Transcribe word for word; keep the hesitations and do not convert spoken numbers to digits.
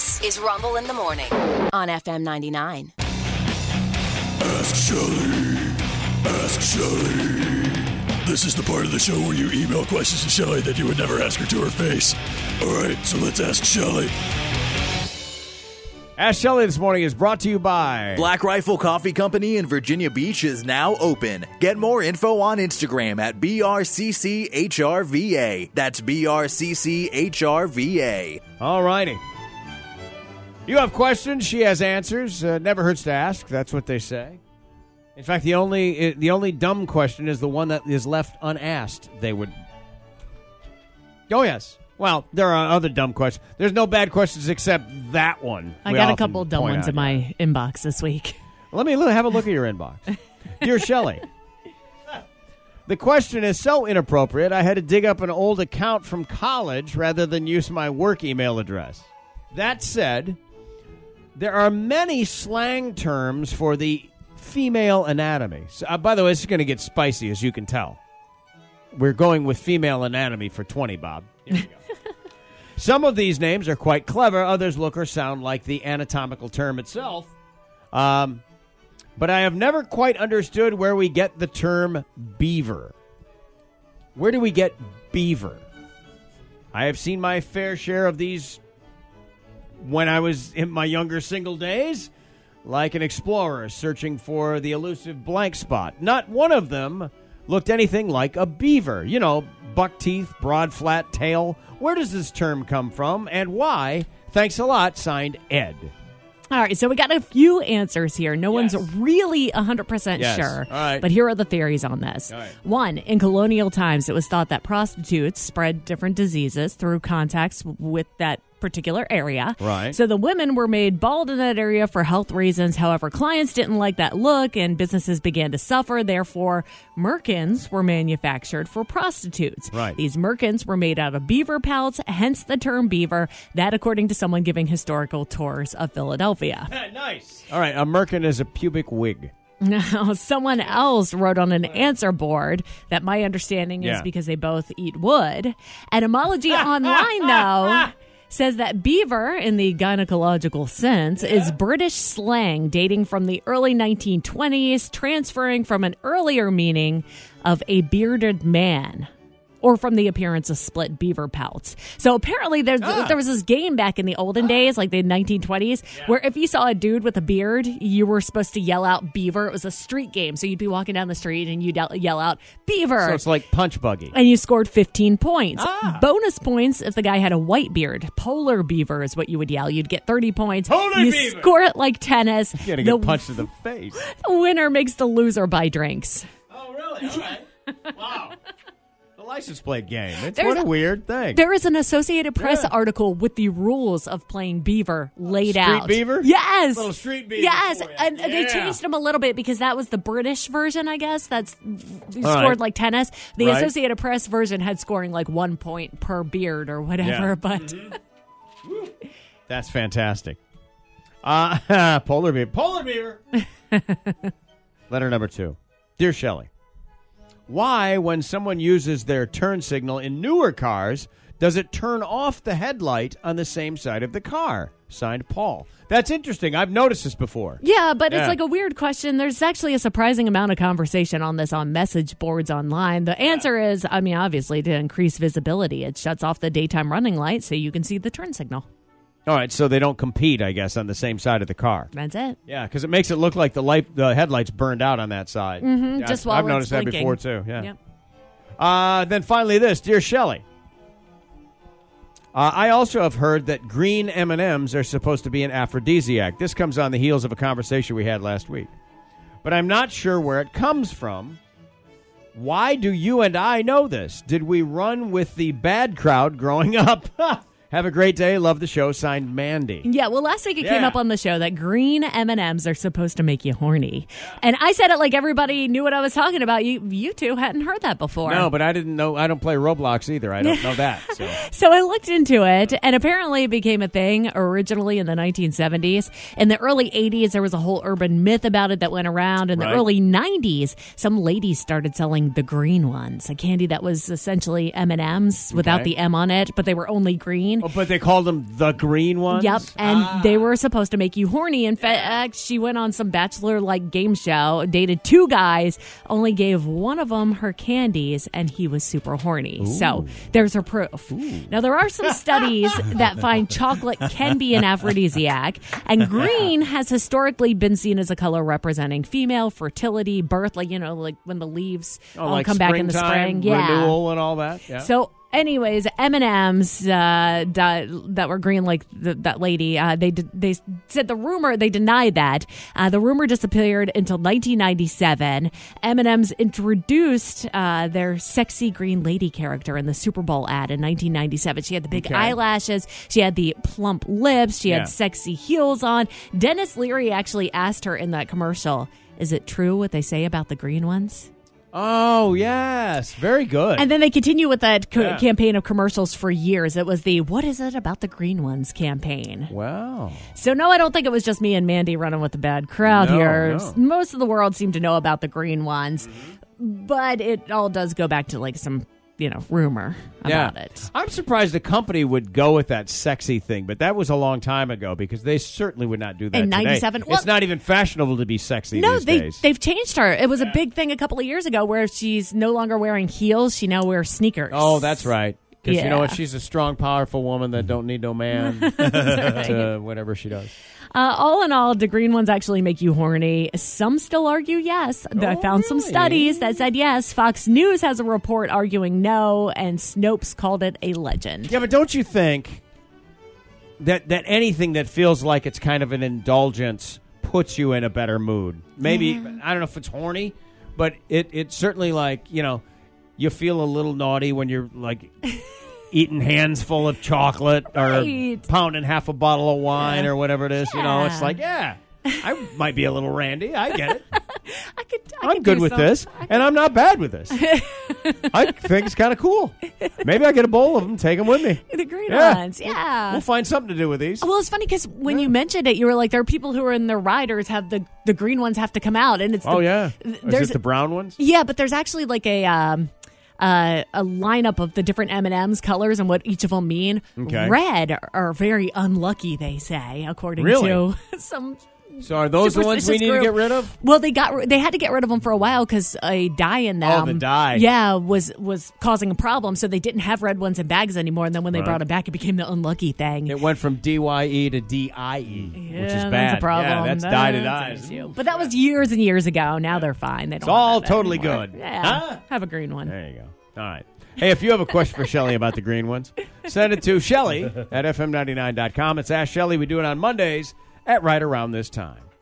This is Rumble in the Morning on F M ninety-nine. Ask Shelly. Ask Shelly. This is the part of the show where you email questions to Shelly that you would never ask her to her face. All right, so let's ask Shelly. Ask Shelly this morning is brought to you by... Black Rifle Coffee Company in Virginia Beach is now open. Get more info on Instagram at B R C C H R V A. That's B R C C H R V A. All righty. You have questions, she has answers. Uh, never hurts to ask, that's what they say. In fact, the only the only dumb question is the one that is left unasked, they would... Oh, yes. Well, there are other dumb questions. There's no bad questions except that one. I got a couple dumb ones in my inbox this week. Let me have a look at your inbox. Dear Shelley, the question is so inappropriate, I had to dig up an old account from college rather than use my work email address. That said, there are many slang terms for the female anatomy. So, uh, by the way, this is going to get spicy, as you can tell. We're going with female anatomy for twenty, Bob. Here we go. Some of these names are quite clever. Others look or sound like the anatomical term itself. Um, but I have never quite understood where we get the term beaver. Where do we get beaver? I have seen my fair share of these when I was in my younger single days, like an explorer searching for the elusive blank spot. Not one of them looked anything like a beaver. You know, buck teeth, broad flat tail. Where does this term come from and why? Thanks a lot. Signed, Ed. All right, so we got a few answers here. No yes. one's really one hundred percent yes. sure. All right. But here are the theories on this. All right. One, in colonial times, it was thought that prostitutes spread different diseases through contacts with that particular area. Right. So the women were made bald in that area for health reasons. However, clients didn't like that look and businesses began to suffer. Therefore, merkins were manufactured for prostitutes. Right. These merkins were made out of beaver pelts, hence the term beaver. That according to someone giving historical tours of Philadelphia. Nice. All right. A merkin is a pubic wig. Now, someone else wrote on an answer board that my understanding yeah. is because they both eat wood. Etymology online, though... says that beaver, in the gynecological sense, yeah. is British slang dating from the early nineteen twenties, transferring from an earlier meaning of a bearded man, or from the appearance of split beaver pelts. So apparently there's, ah. there was this game back in the olden days, like the nineteen twenties, yeah. where if you saw a dude with a beard, you were supposed to yell out beaver. It was a street game, so you'd be walking down the street and you'd yell out beaver. So it's like punch buggy. And you scored fifteen points. Ah. Bonus points if the guy had a white beard. Polar beaver is what you would yell. You'd get thirty points. Polar you beaver! You score it like tennis. You're going to get punched in the face. The winner makes the loser buy drinks. Oh, really? All right. Wow. License plate game. It's There's, what a weird thing. There is an Associated Press yeah. article with the rules of playing beaver laid street out. Street beaver? Yes. A little street beaver. Yes. And yeah. they changed them a little bit because that was the British version, I guess. That's scored right. like tennis. The right. Associated Press version had scoring like one point per beard or whatever. Yeah. But mm-hmm. That's fantastic. Uh, polar beaver. Polar beaver. Letter number two. Dear Shelley. Why, when someone uses their turn signal in newer cars, does it turn off the headlight on the same side of the car? Signed, Paul. That's interesting. I've noticed this before. Yeah, but yeah. it's like a weird question. There's actually a surprising amount of conversation on this on message boards online. The answer yeah. is, I mean, obviously, to increase visibility, it shuts off the daytime running light so you can see the turn signal. All right, so they don't compete, I guess, on the same side of the car. That's it. Yeah, because it makes it look like the light, the headlights burned out on that side. Mm-hmm, yeah, just while I've noticed blinking. That before, too. Yeah. Yep. Uh, then finally this. Dear Shelley, uh, I also have heard that green M and M's are supposed to be an aphrodisiac. This comes on the heels of a conversation we had last week. But I'm not sure where it comes from. Why do you and I know this? Did we run with the bad crowd growing up? Have a great day. Love the show. Signed, Mandy. Yeah, well, last week it yeah. came up on the show that green M and M's are supposed to make you horny. Yeah. And I said it like everybody knew what I was talking about. You you two hadn't heard that before. No, but I didn't know. I don't play Roblox either. I don't know that. So. So I looked into it, and apparently it became a thing originally in the nineteen seventies. In the early eighties, there was a whole urban myth about it that went around. In the right. early nineties, some ladies started selling the green ones, a candy that was essentially M and M's without okay. the M on it, but they were only green. one. Oh, but they called them the green ones? Yep. And ah. they were supposed to make you horny. In fact, she went on some Bachelor-like game show, dated two guys, only gave one of them her candies, and he was super horny. Ooh. So there's her proof. Ooh. Now, there are some studies that find chocolate can be an aphrodisiac, and green has historically been seen as a color representing female, fertility, birth, like, you know, like when the leaves oh, all like come back in the spring. Yeah. Renewal and all that. Yeah. So, anyways, M and M's uh, that, that were green, like the, that lady, uh, they they said the rumor, they denied that. Uh, the rumor disappeared until nineteen ninety-seven. M and M's introduced uh, their sexy green lady character in the Super Bowl ad in nineteen ninety-seven. She had the big okay. eyelashes. She had the plump lips. She yeah. had sexy heels on. Dennis Leary actually asked her in that commercial, is it true what they say about the green ones? Oh, yes. Very good. And then they continue with that co- yeah. campaign of commercials for years. It was the What Is It About the Green Ones campaign. Wow. So, no, I don't think it was just me and Mandy running with the bad crowd no, here. No. Most of the world seemed to know about the green ones, but it all does go back to like some, you know, rumor about yeah. it. I'm surprised the company would go with that sexy thing, but that was a long time ago because they certainly would not do that in ninety-seven. Well, it's not even fashionable to be sexy no, these they, days. No, they've changed her. It was yeah. a big thing a couple of years ago where she's no longer wearing heels. She now wears sneakers. Oh, that's right. Because, yeah. you know what, she's a strong, powerful woman that don't need no man to whatever she does. Uh, all in all, the green ones actually make you horny. Some still argue yes. Oh, I found really? some studies that said yes. Fox News has a report arguing no, and Snopes called it a legend. Yeah, but don't you think that that anything that feels like it's kind of an indulgence puts you in a better mood? Maybe, yeah. I don't know if it's horny, but it it certainly like, you know, you feel a little naughty when you're like eating hands full of chocolate right. or pounding half a bottle of wine yeah. or whatever it is. Yeah. You know, it's like, yeah, I might be a little randy. I get it. I could, I I'm could good with some. this, and I'm not bad with this. I think it's kind of cool. Maybe I get a bowl of them, take them with me. The green yeah. ones, yeah. We'll find something to do with these. Well, it's funny because when yeah. you mentioned it, you were like, there are people who are in their riders, have the, the green ones have to come out. and it's the, Oh, yeah. Th- there's, Is it the brown ones? Yeah, but there's actually like a... Um, Uh, a lineup of the different M and M's colors and what each of them mean. Okay. Red are very unlucky, they say, according really? to some. So are those the ones we need group. to get rid of? Well, they got they had to get rid of them for a while because a dye in them. Oh, the dye. Yeah, was was causing a problem, so they didn't have red ones in bags anymore. And then when they right. brought them back, it became the unlucky thing. It went from D Y E to D I E, yeah, which is bad. That's a problem. Yeah, that's, that's dye to dye. But that was years and years ago. Now yeah. they're fine. They don't it's all totally anymore. good. Yeah, huh? Have a green one. There you go. All right. Hey, if you have a question for Shelly about the green ones, send it to Shelly at f m ninety-nine dot com. It's Ask Shelly. We do it on Mondays at right around this time.